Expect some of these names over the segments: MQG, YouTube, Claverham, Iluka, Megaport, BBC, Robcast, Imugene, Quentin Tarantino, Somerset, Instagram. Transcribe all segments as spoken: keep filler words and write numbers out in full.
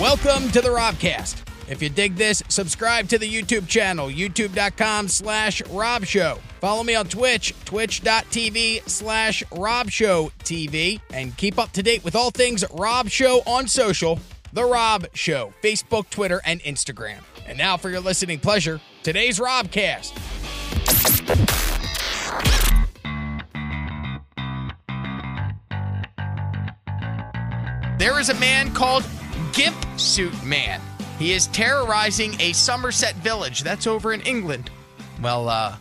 Welcome to the Robcast. If you dig this, subscribe to the YouTube channel, youtube.com slash robshow. Follow me on Twitch, twitch.tv slash robshowtv. And keep up to date with all things Rob Show on social, The Rob Show, Facebook, Twitter, and Instagram. And now for your listening pleasure, today's Robcast. There is a man called Gimp Suit Man. He is terrorizing a Somerset village. That's over in England. Well, uh,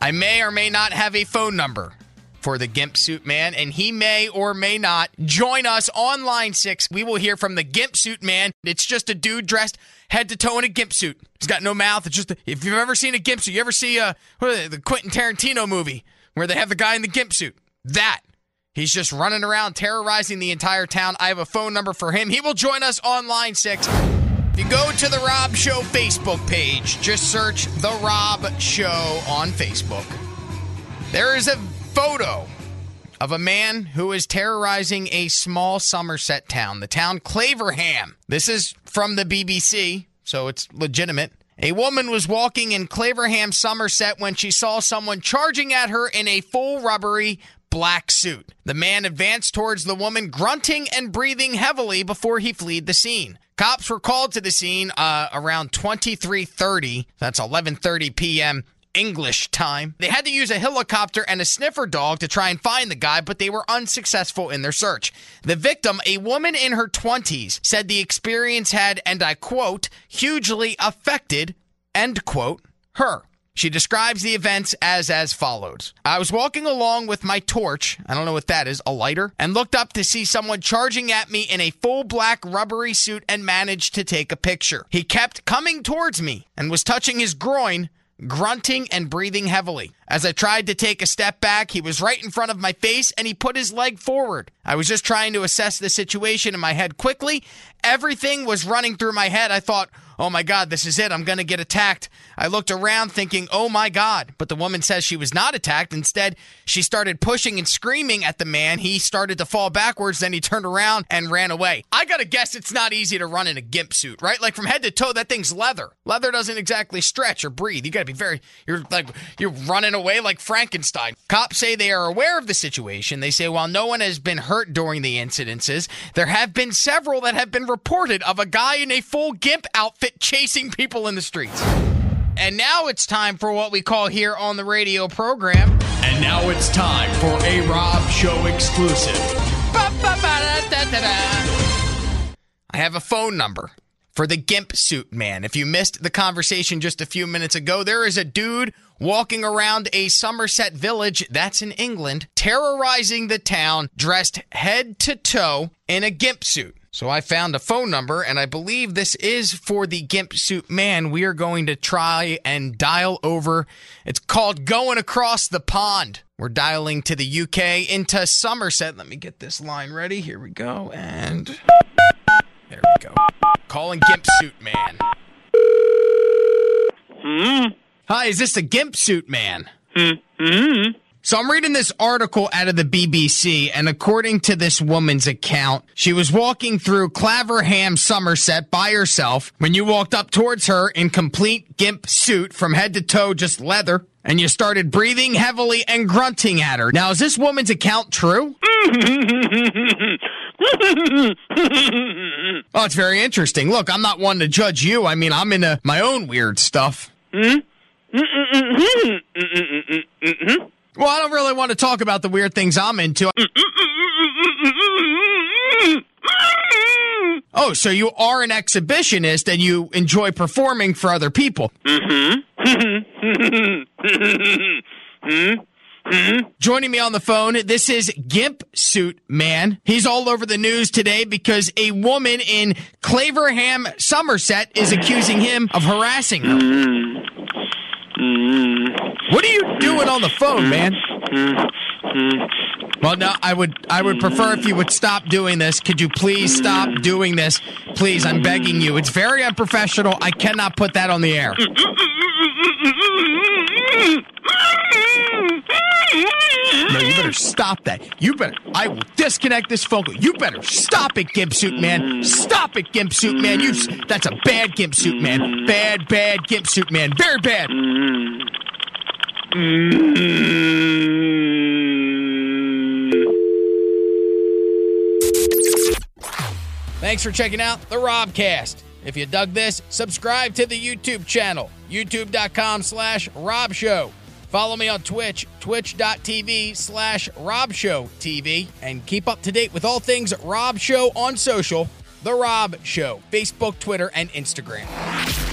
I may or may not have a phone number for the Gimp Suit Man, and he may or may not join us on line six. We will hear from the Gimp Suit Man. It's just a dude dressed head to toe in a gimp suit. He's got no mouth. It's just a, if you've ever seen a gimp suit, you ever see uh, the Quentin Tarantino movie where they have the guy in the gimp suit? That. He's just running around terrorizing the entire town. I have a phone number for him. He will join us on line six. If you go to the Rob Show Facebook page, just search The Rob Show on Facebook. There is a photo of a man who is terrorizing a small Somerset town, the town Claverham. This is from the B B C, so it's legitimate. A woman was walking in Claverham, Somerset, when she saw someone charging at her in a full rubbery black suit. The man advanced towards the woman, grunting and breathing heavily before he fled the scene. Cops were called to the scene uh, around twenty-three thirty. That's eleven thirty p.m. English time. They had to use a helicopter and a sniffer dog to try and find the guy, but they were unsuccessful in their search. The victim, a woman in her twenties, said the experience had, and I quote, hugely affected, end quote, her. She describes the events as as follows. I was walking along with my torch, I don't know what that is, a lighter, and looked up to see someone charging at me in a full black rubbery suit and managed to take a picture. He kept coming towards me and was touching his groin, grunting and breathing heavily. As I tried to take a step back, he was right in front of my face and he put his leg forward. I was just trying to assess the situation in my head quickly. Everything was running through my head. I thought, oh my God, this is it. I'm going to get attacked. I looked around thinking, oh my God. But the woman says she was not attacked. Instead, she started pushing and screaming at the man. He started to fall backwards. Then he turned around and ran away. I got to guess it's not easy to run in a gimp suit, right? Like from head to toe, that thing's leather. Leather doesn't exactly stretch or breathe. You got to be very, you're like, you're running away like Frankenstein. Cops say they are aware of the situation. They say while no one has been hurt during the incidences, there have been several that have been reported of a guy in a full gimp outfit chasing people in the streets. And now it's time for what we call here on the radio program. And now it's time for a Rob Show exclusive. I have a phone number for the Gimp Suit Man. If you missed the conversation just a few minutes ago, there is a dude walking around a Somerset village, that's in England, terrorizing the town, dressed head to toe in a gimp suit. So I found a phone number, and I believe this is for the Gimp Suit Man. We are going to try and dial over. It's called Going Across the Pond. We're dialing to the U K into Somerset. Let me get this line ready. Here we go, and there we go. Calling Gimp Suit Man. Hmm? Hi, is this the Gimp Suit Man? Hmm? So I'm reading this article out of the B B C, and according to this woman's account, she was walking through Claverham, Somerset by herself when you walked up towards her in complete gimp suit from head to toe, just leather, and you started breathing heavily and grunting at her. Now, is this woman's account true? Oh, it's very interesting. Look, I'm not one to judge you. I mean, I'm into my own weird stuff. Mm-hmm. Well, I don't really want to talk about the weird things I'm into. Oh, so you are an exhibitionist and you enjoy performing for other people. Joining me on the phone, this is Gimp Suit Man. He's all over the news today because a woman in Claverham, Somerset, is accusing him of harassing her. What are you doing on the phone, man? Well, no, I would I would prefer if you would stop doing this. Could you please stop doing this? Please, I'm begging you. It's very unprofessional. I cannot put that on the air. No, Terry, you better stop that. You better. I will disconnect this phone call. You better stop it, Gimp Suit Man. Stop it, Gimp Suit Man. You. That's a bad Gimp Suit Man. Bad, bad Gimp Suit Man. Very bad. Thanks for checking out the Robcast. If you dug this, subscribe to the YouTube channel, youtube.com slash Rob Show. Follow me on Twitch, twitch.tv slash Rob Show TV. And keep up to date with all things Rob Show on social, The Rob Show, Facebook, Twitter, and Instagram.